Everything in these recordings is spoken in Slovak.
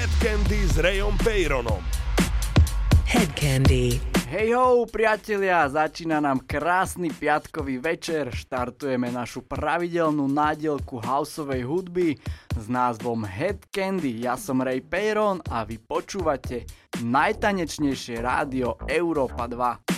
Hed Kandi s Rayom Paeronom. Hed Kandi. Hej ho, priatelia, začína nám krásny piatkový večer. Štartujeme našu pravidelnú nádielku houseovej hudby s názvom Hed Kandi. Ja som Ray Paeron a vy počúvate najtanečnejšie rádio Europa 2.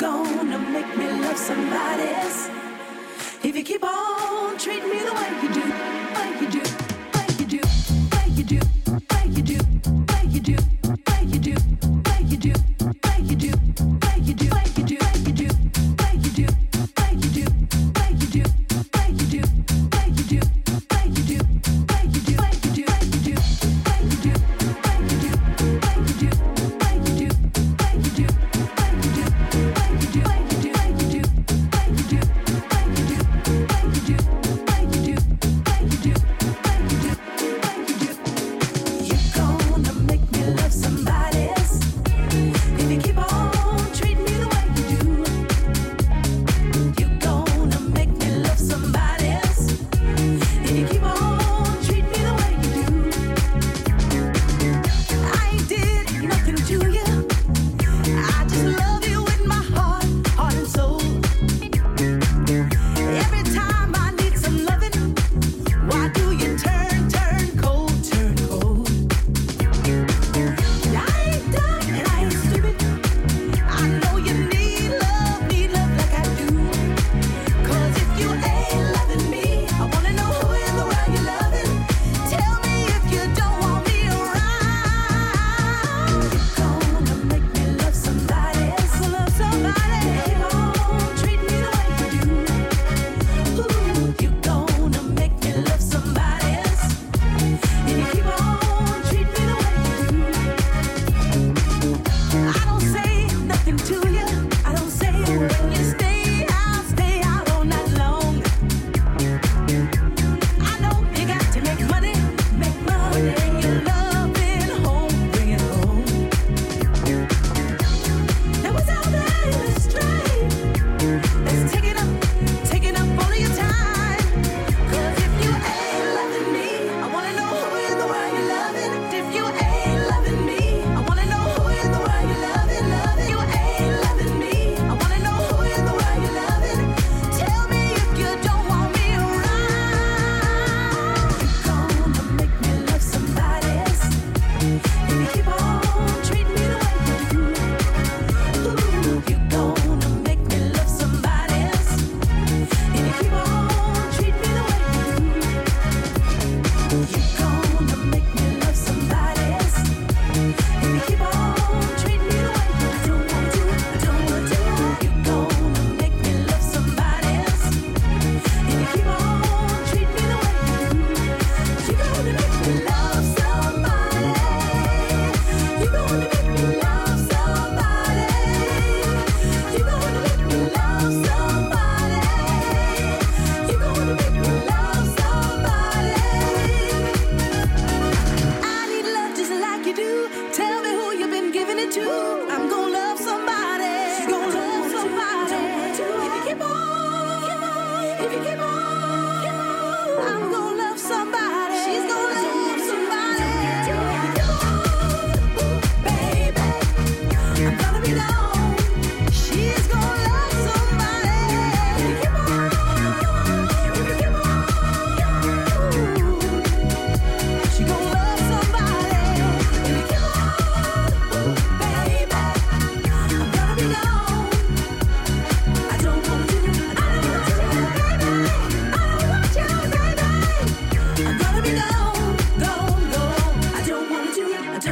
Go.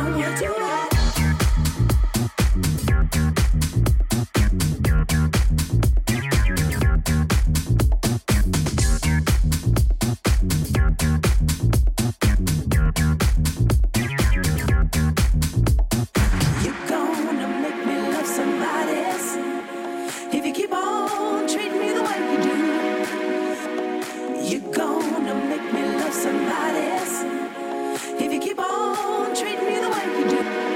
Make me love somebody else. If you keep on treating me the way you do.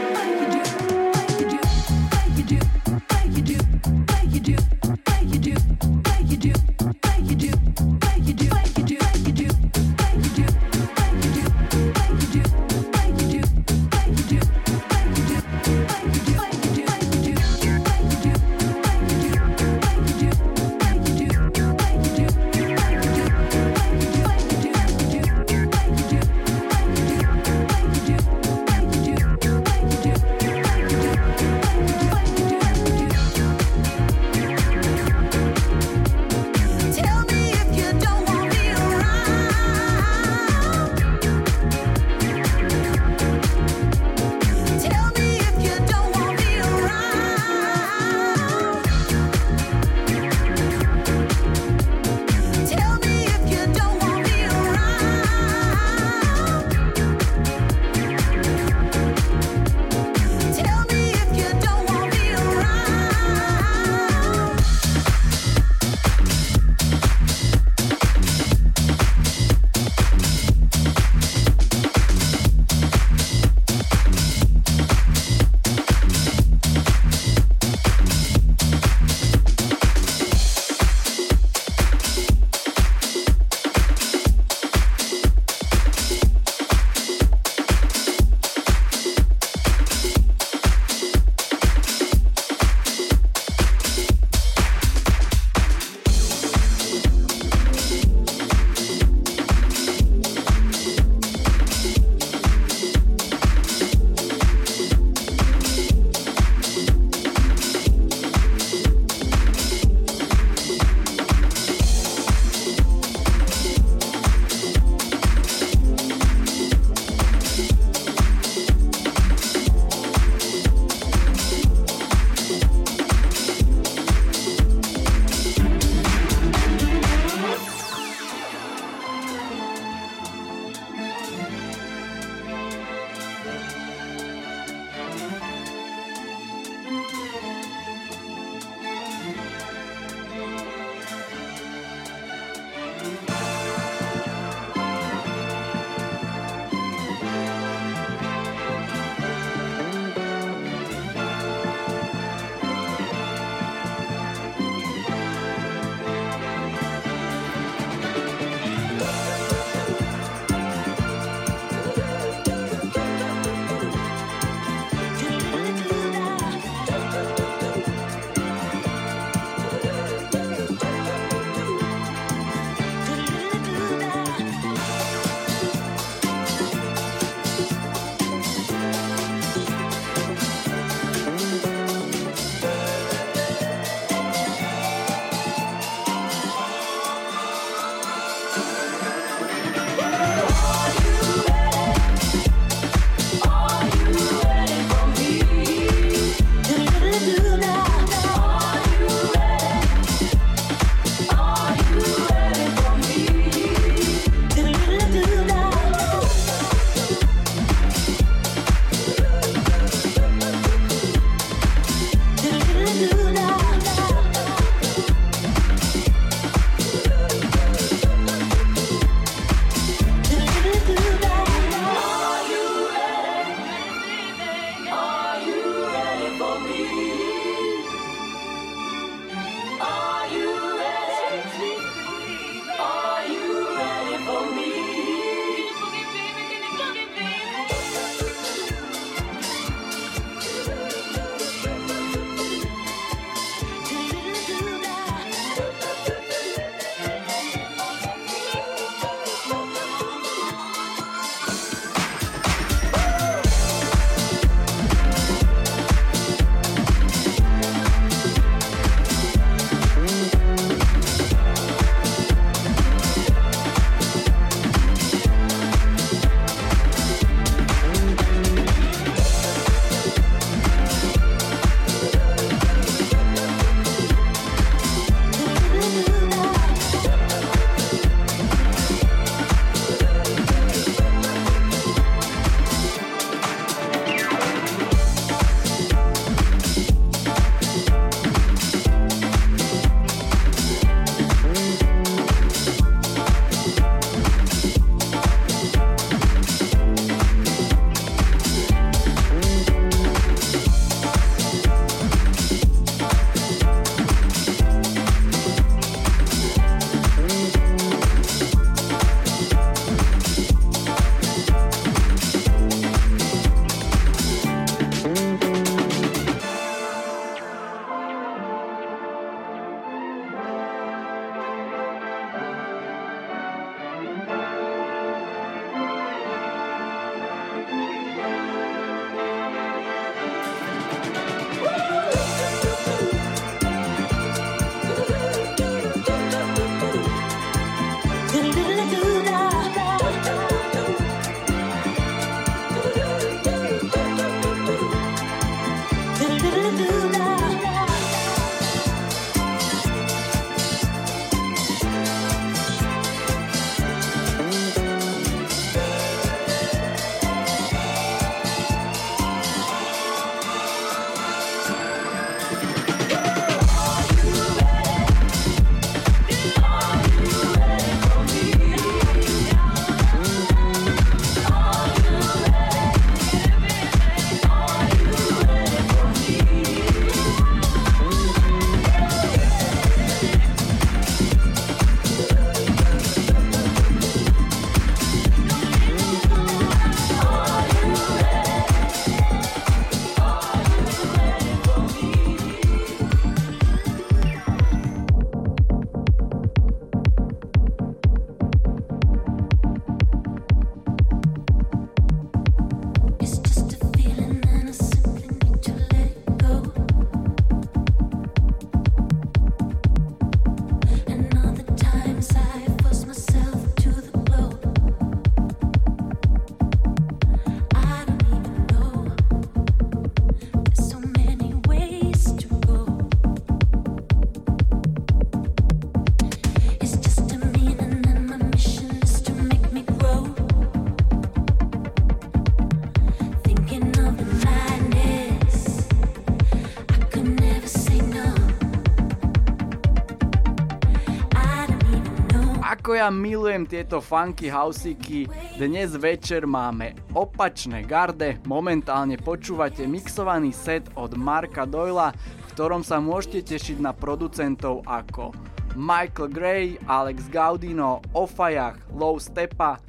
Ako ja milujem tieto funky houseiky, dnes večer máme opačné garde. Momentálne počúvate mixovaný set od Marka Doyla, v ktorom sa môžete tešiť na producentov ako Michael Gray, Alex Gaudino, Ofajach, Love Stepa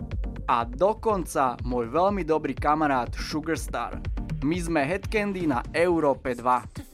a dokonca môj veľmi dobrý kamarát Sugar Star. My sme Hed Kandi na Európe 2.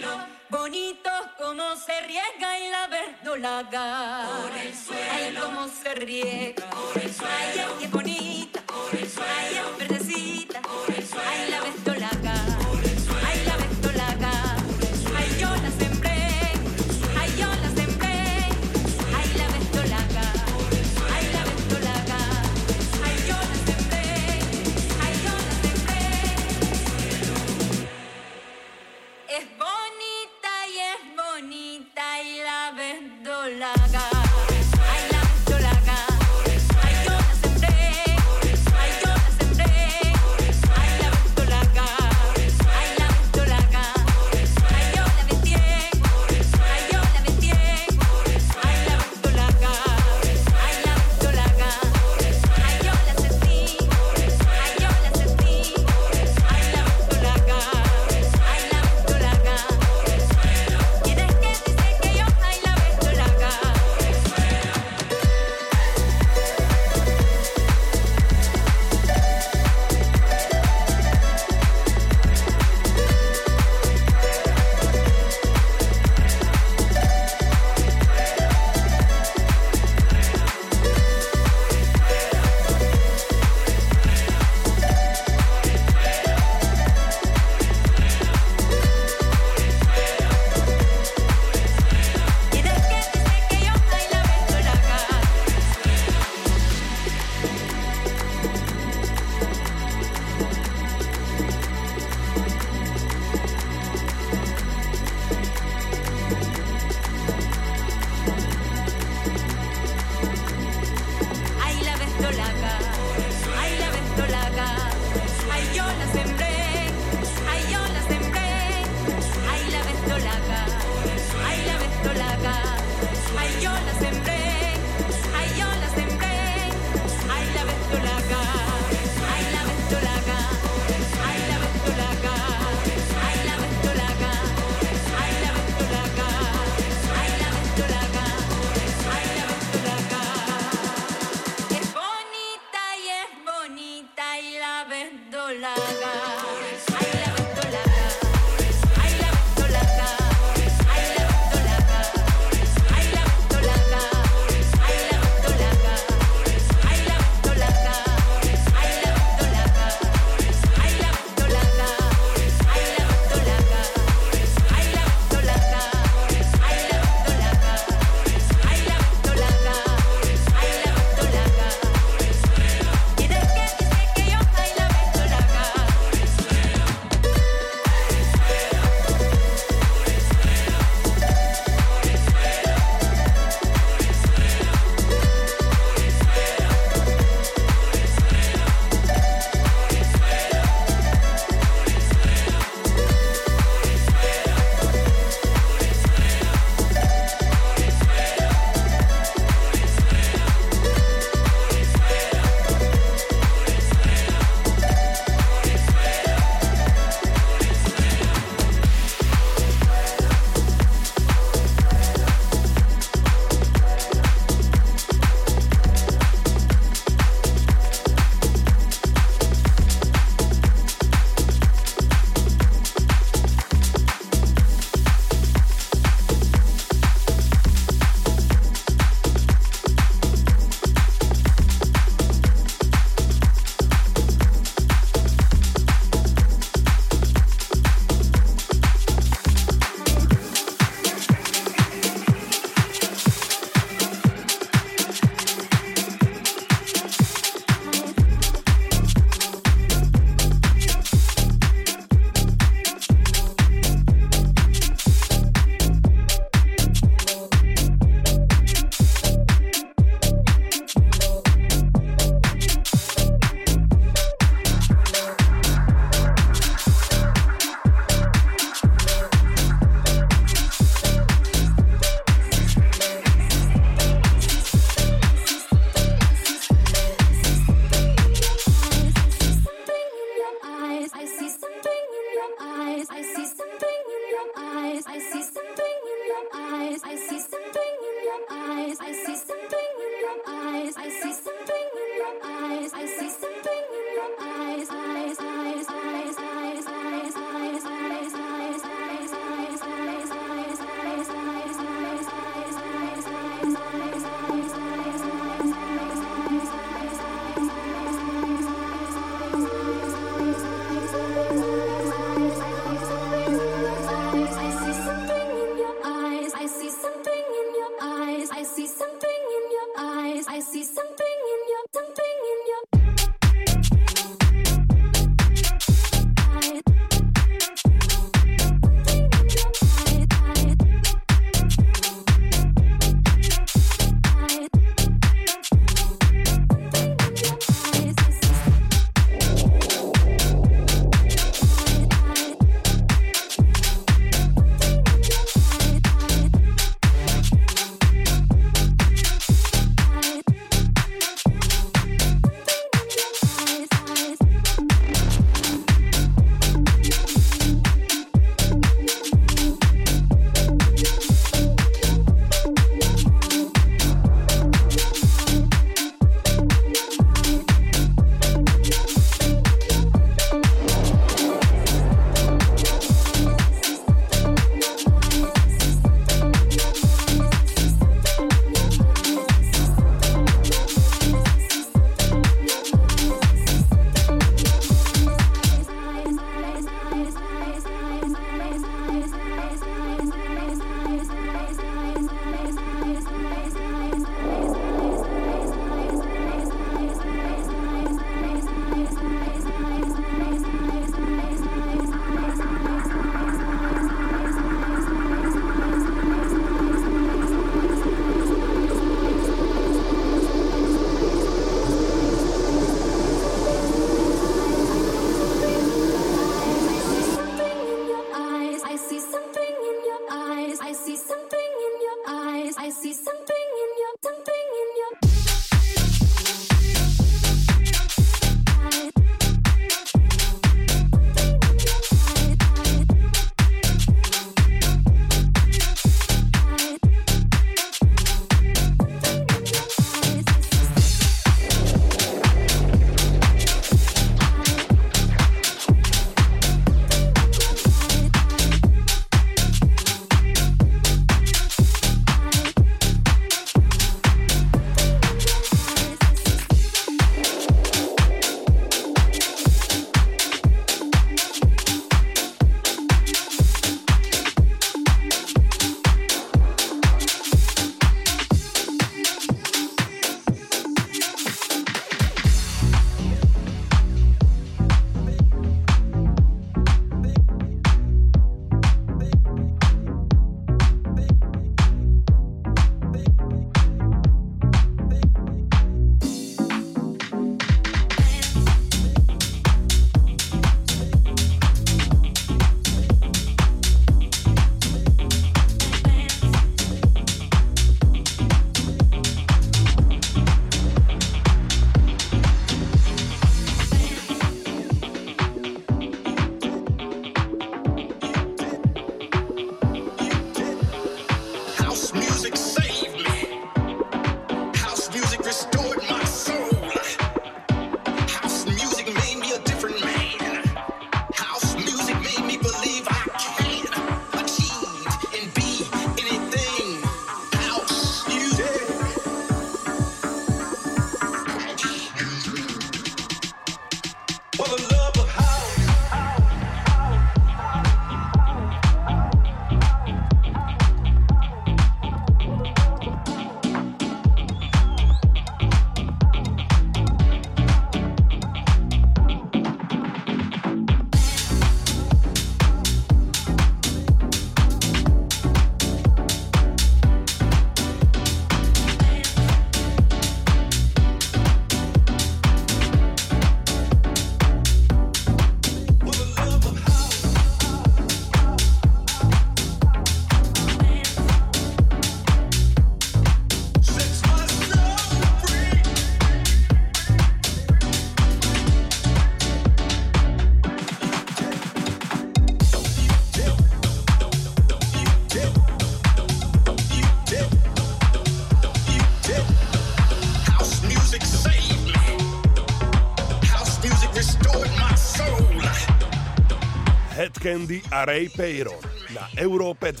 Kandi a Ray Paeron na Európe 2.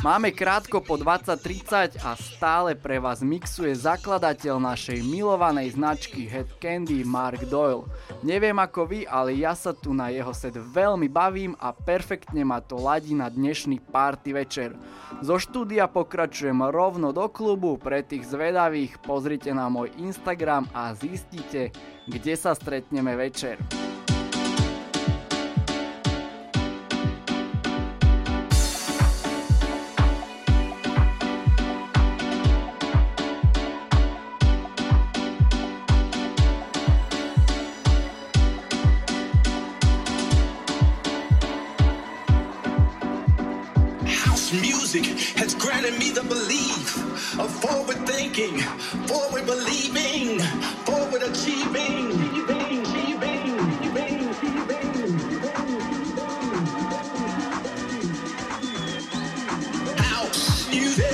Máme krátko po 20:30 a stále pre vás mixuje zakladateľ našej milovanej značky Hed Kandi Mark Doyle. Neviem ako vy, ale ja sa tu na jeho set veľmi bavím a perfektne ma to ladí na dnešný party večer. Zo štúdia pokračujem rovno do klubu, pre tých zvedavých pozrite na môj Instagram a zistite, kde sa stretneme večer. Has granted me the belief of forward thinking, forward believing, forward achieving. House music.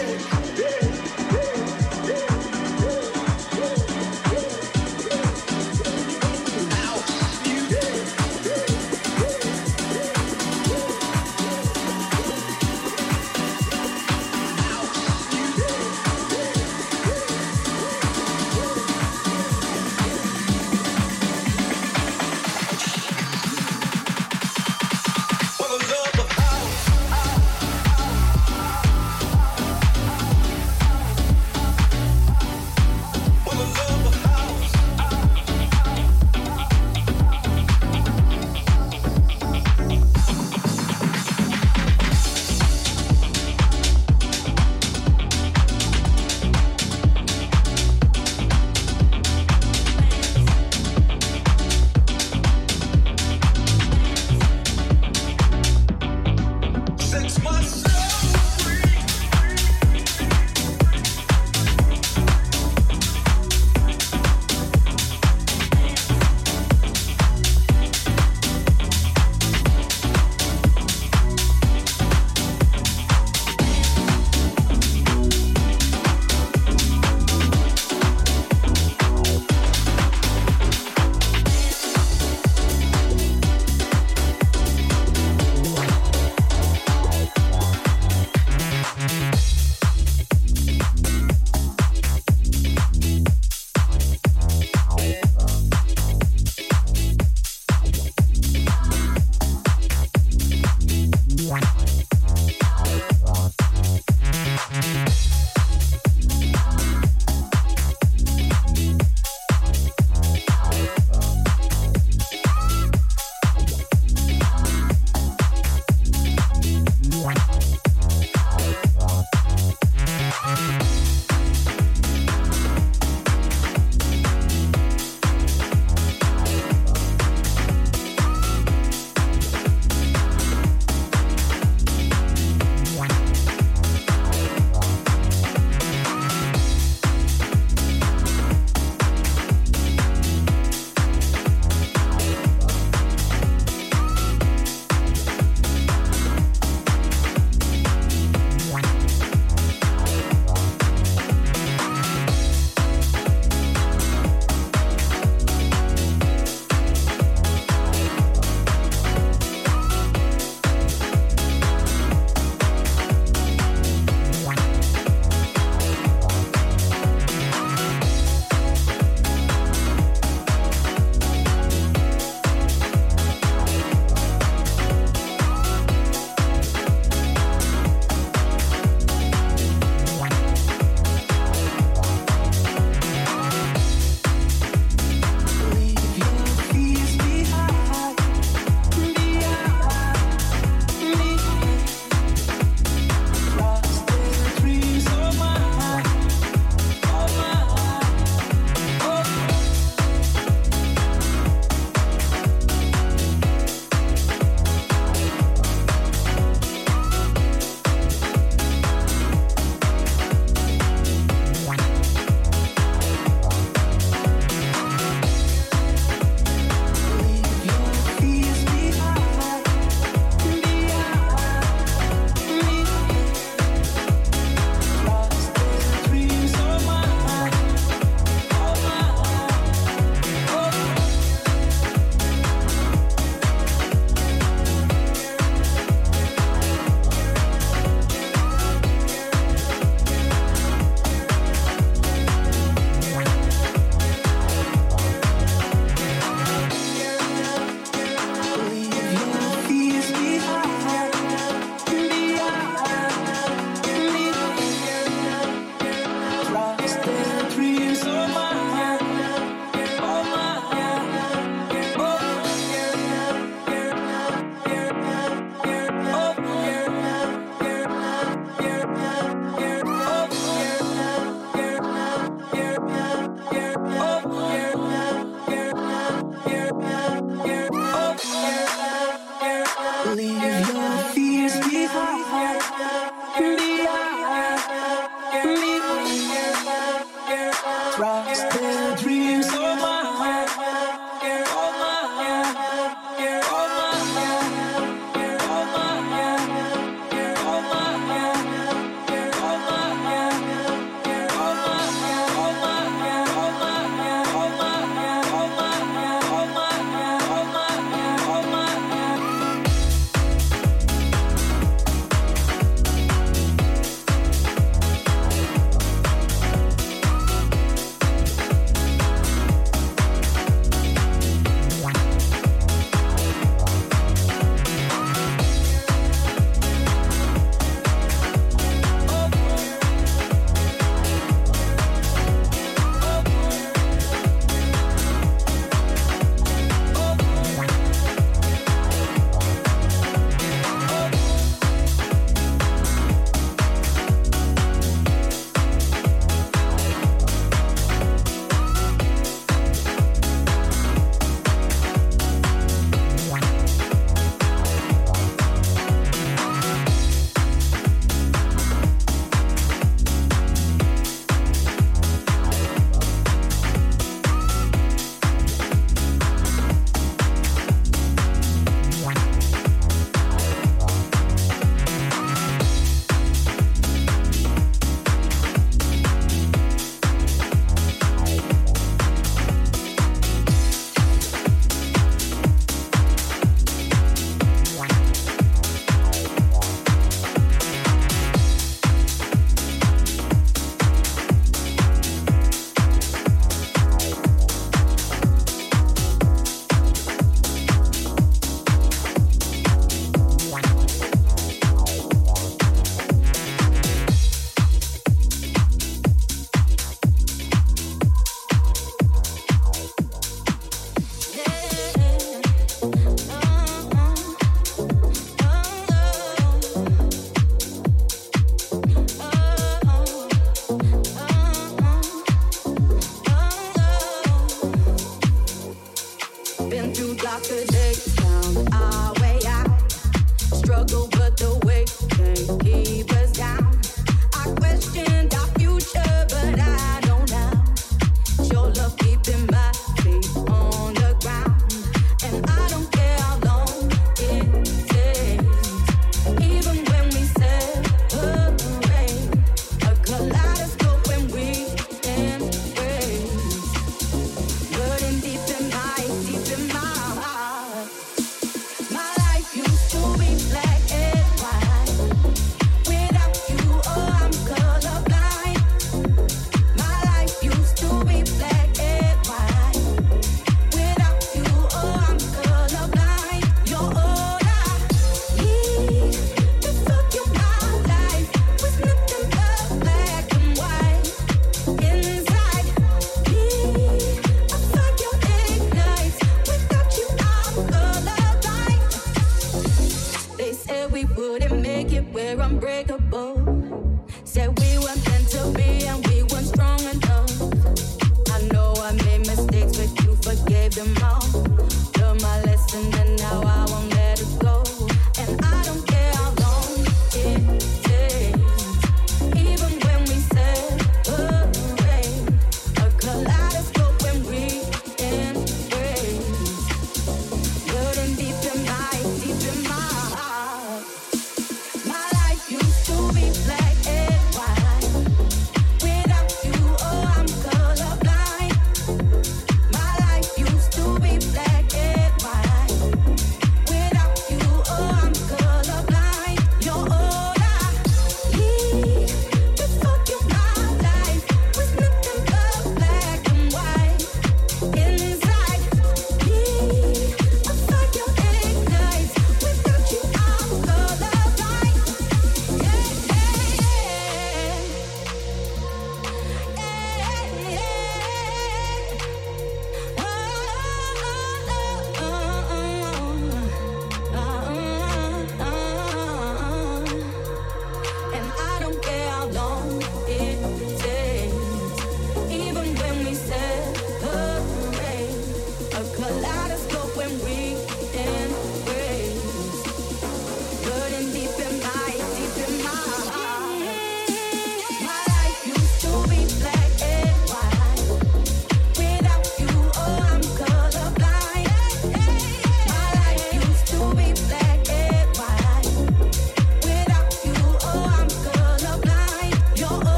Black and white.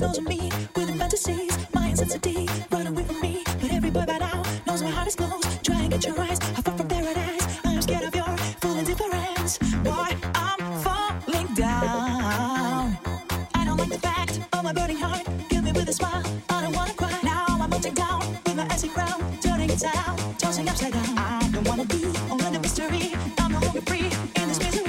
knows me with fantasies, my intensity, run away from me. But every boy by now knows my heart is closed. Try and get your eyes, I fall from paradise. I am scared of your full indifference. Boy, I'm falling down. I don't like the fact of my burning heart. Give me with a smile, I don't wanna cry. Now I'm melting down with my icy crown, turning inside out, tossing upside down. I don't wanna be all in the mystery. I'm no longer free in this misery.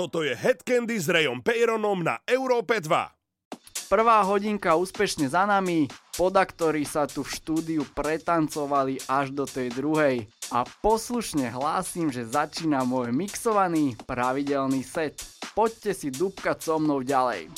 Toto je Hed Kandi s Rayom Paeronom na Európe 2. Prvá hodinka úspešne za nami, podaktori sa tu v štúdiu pretancovali až do tej druhej. A poslušne hlásim, že začína môj mixovaný pravidelný set. Poďte si dúbkať so mnou ďalej.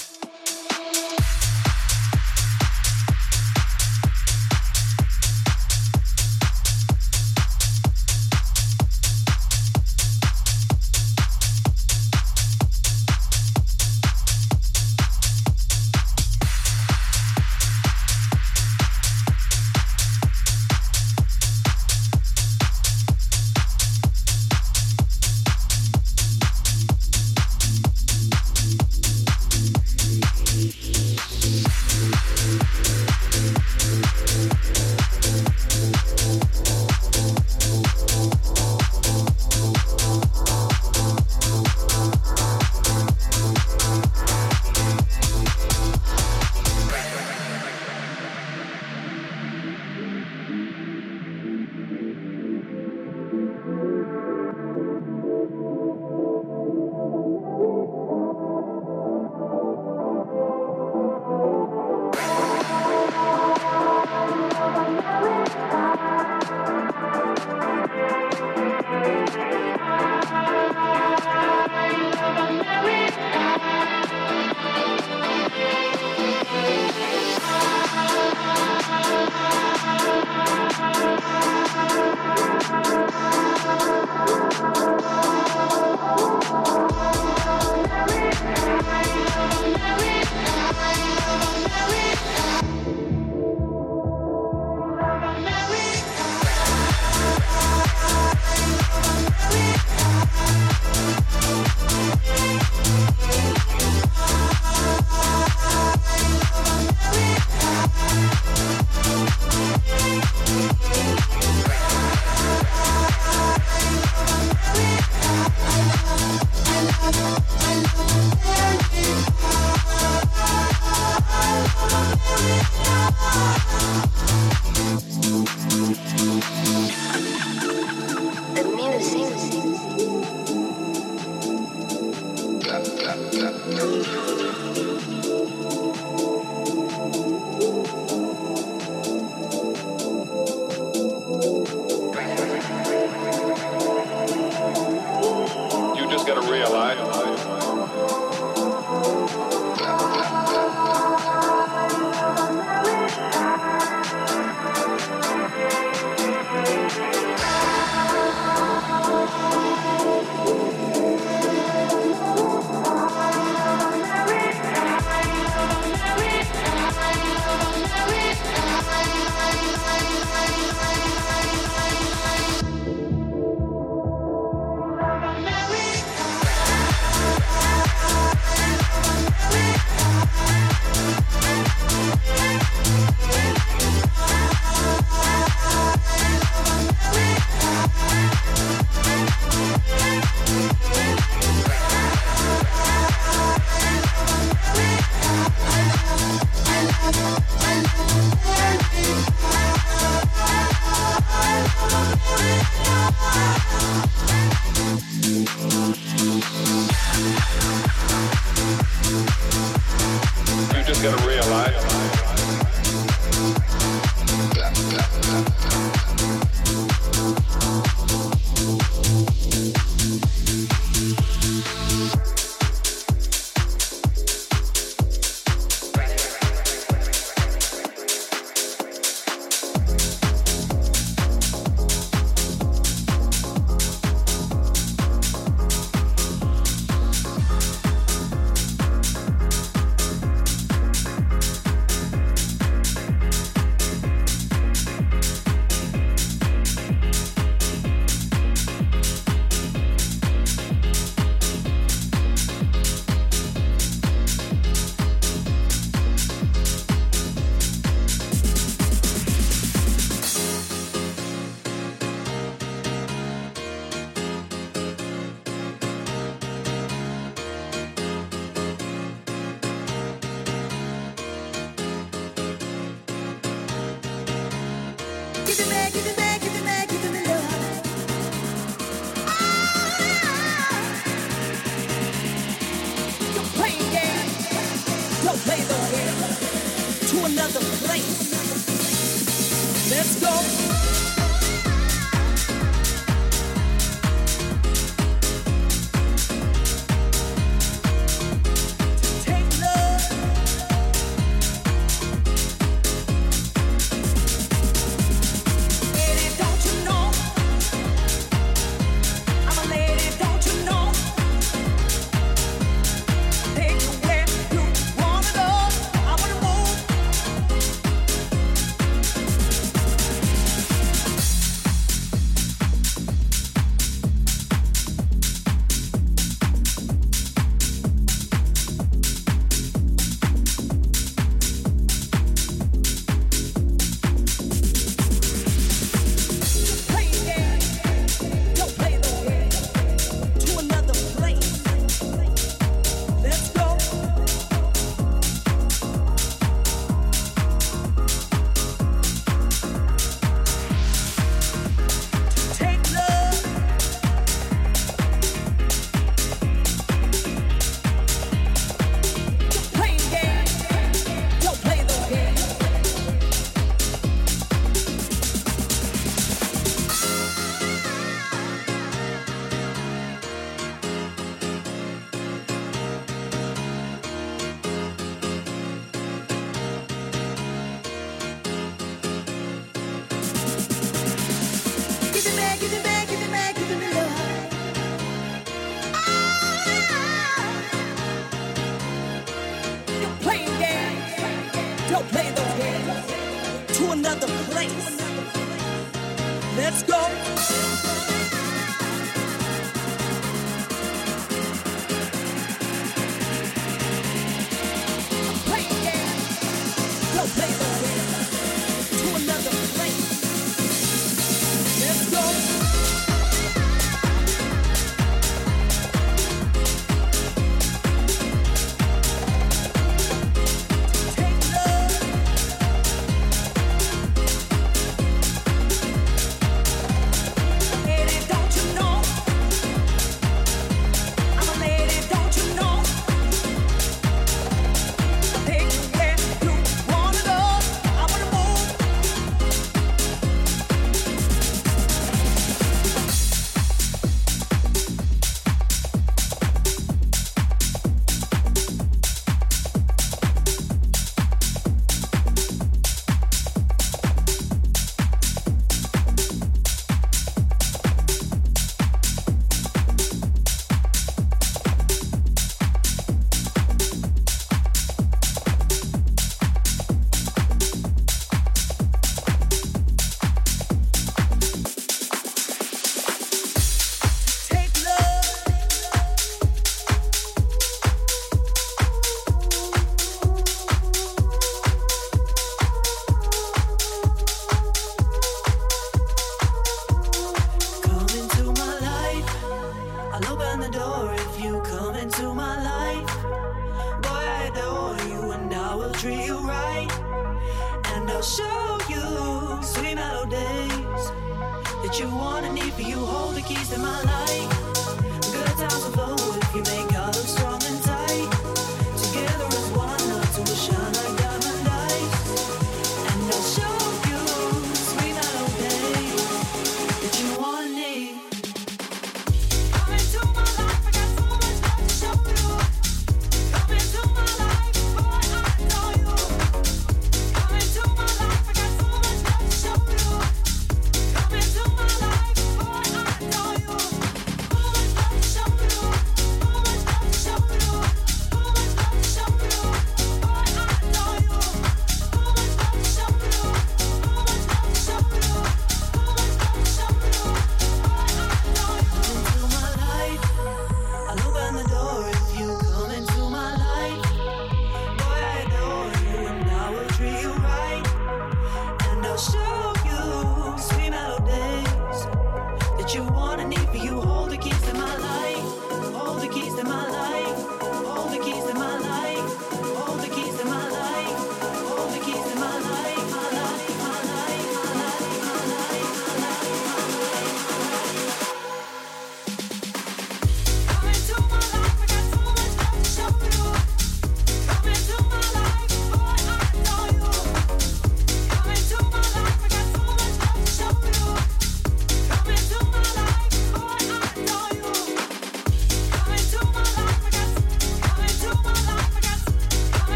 place. Let's go.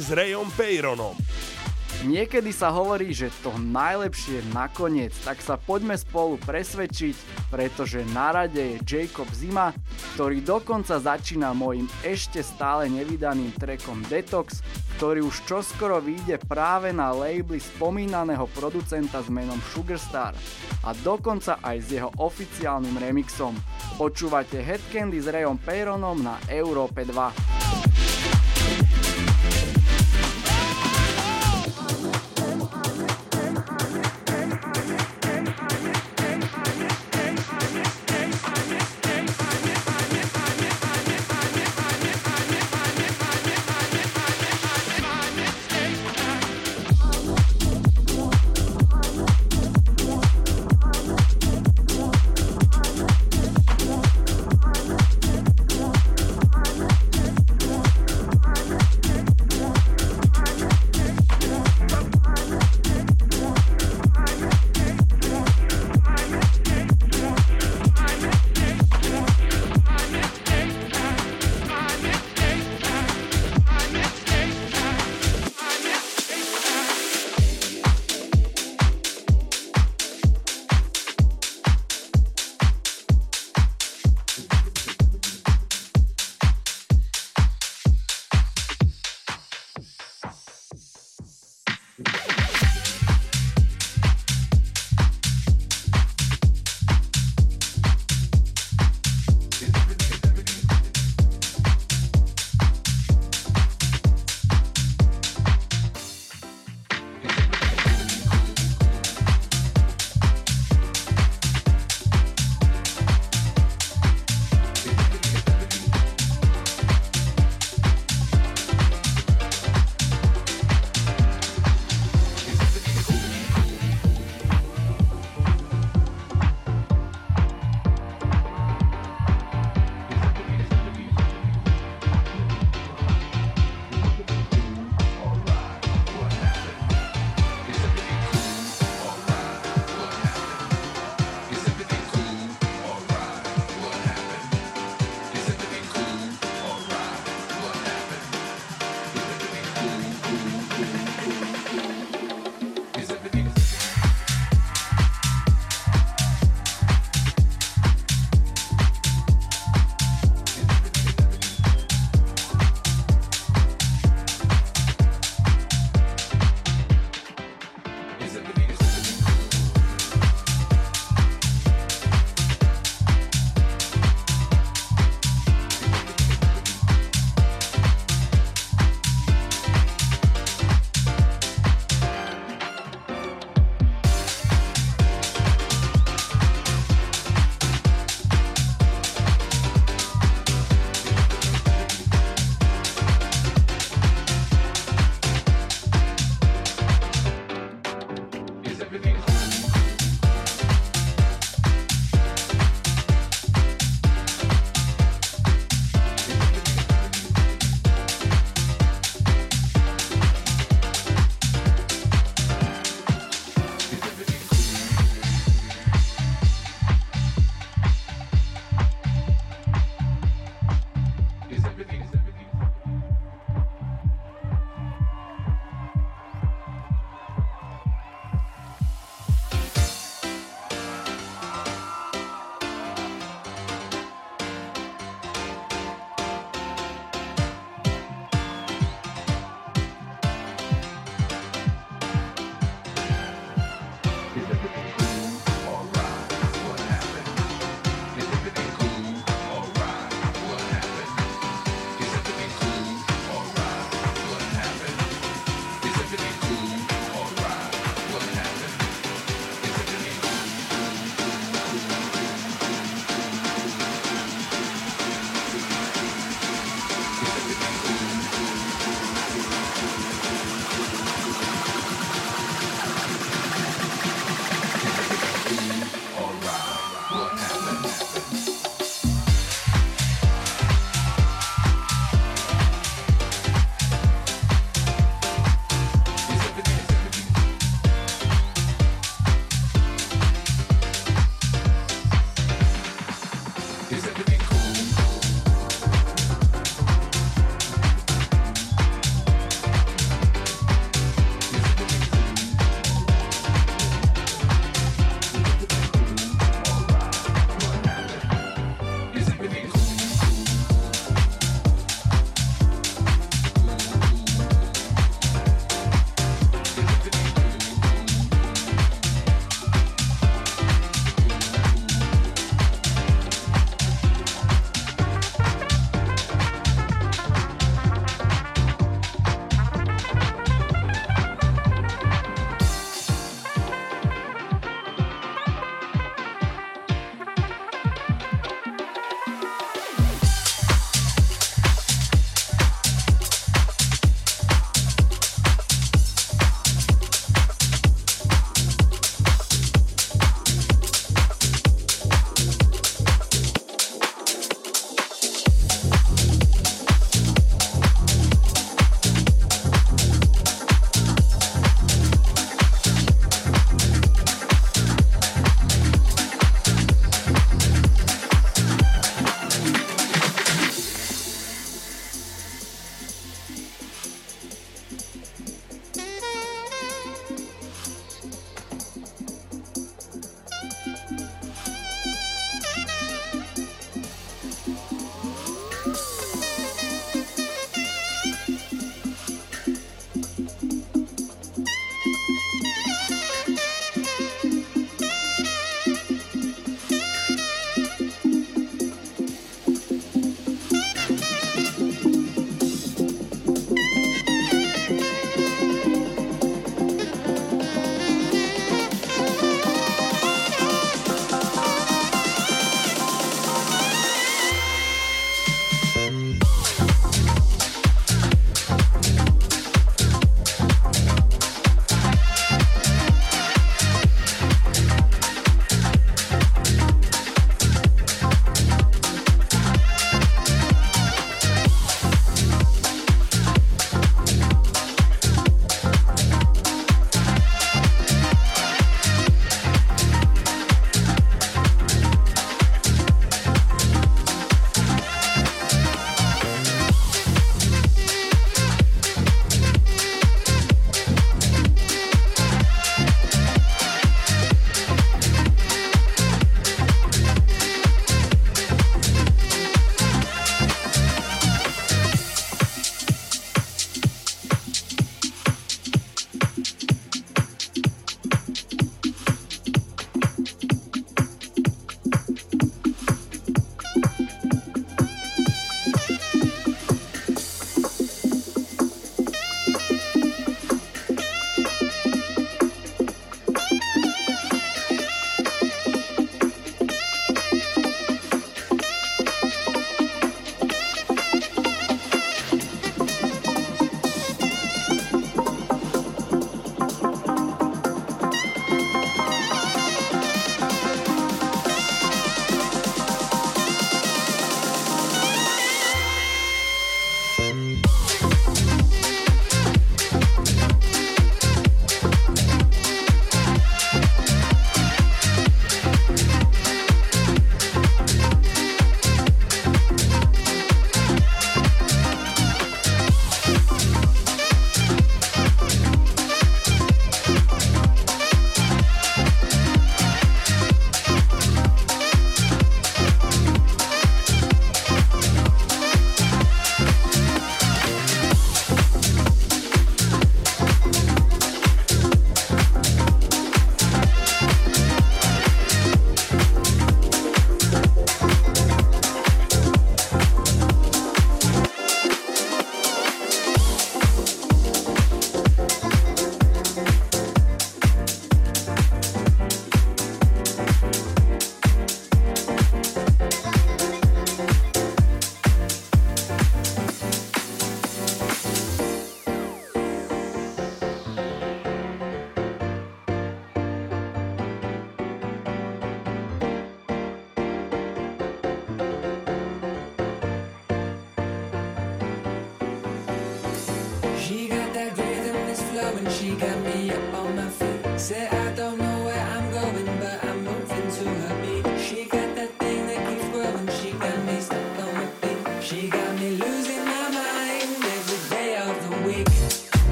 s Rayom Paeronom. Niekedy sa hovorí, že to najlepšie nakoniec, tak sa poďme spolu presvedčiť, pretože na rade je Jacob Zima, ktorý dokonca začína mojim ešte stále nevydaným trackom Detox, ktorý už čoskoro vyjde práve na labeli spomínaného producenta s menom Sugar Star a dokonca aj s jeho oficiálnym remixom. Počúvate Hed Kandi s Rayom Paeronom na Európe 2.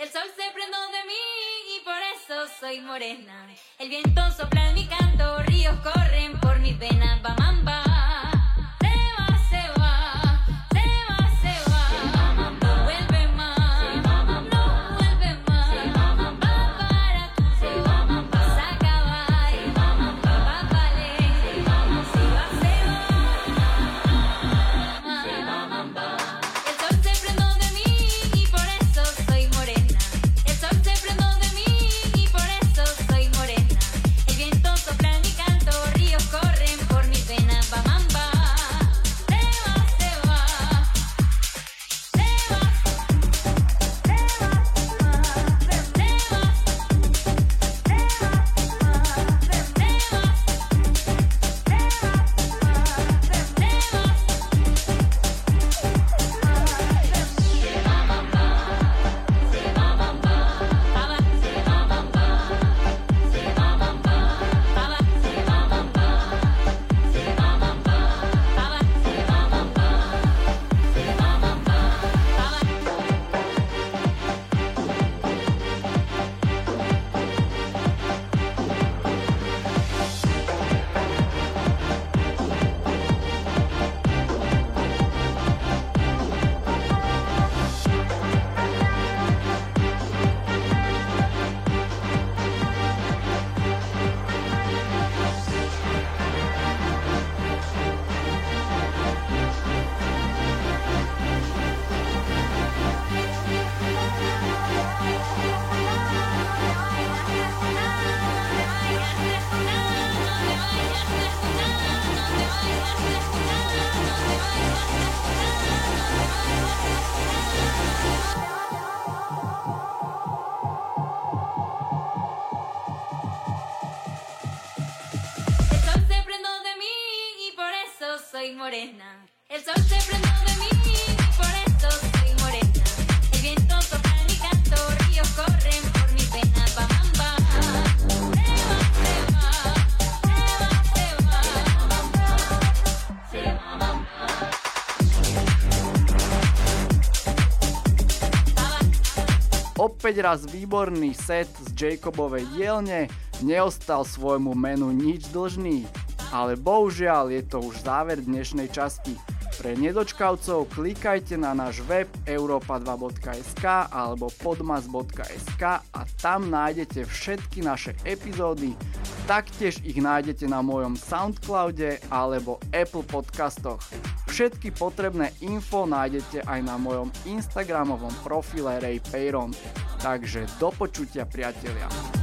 El sol se prendó de mí y por eso soy morena. El viento sopla en mi canto, ríos corren por mis venas. Bamamba, se va, se va, se va, se va. No vuelve más, no vuelve más. Para tú, se va a acabar. Papale, se va, se va. Opäť raz výborný set z Jacobovej dielne, neostal svojmu menu nič dlžný, ale bohužiaľ je to už záver dnešnej časti. Pre nedočkavcov klikajte na náš web europa2.sk alebo podmas.sk a tam nájdete všetky naše epizódy, taktiež ich nájdete na mojom Soundcloude alebo Apple podcastoch. Všetky potrebné info nájdete aj na mojom instagramovom profile Ray Paeron. Takže do počutia, priatelia.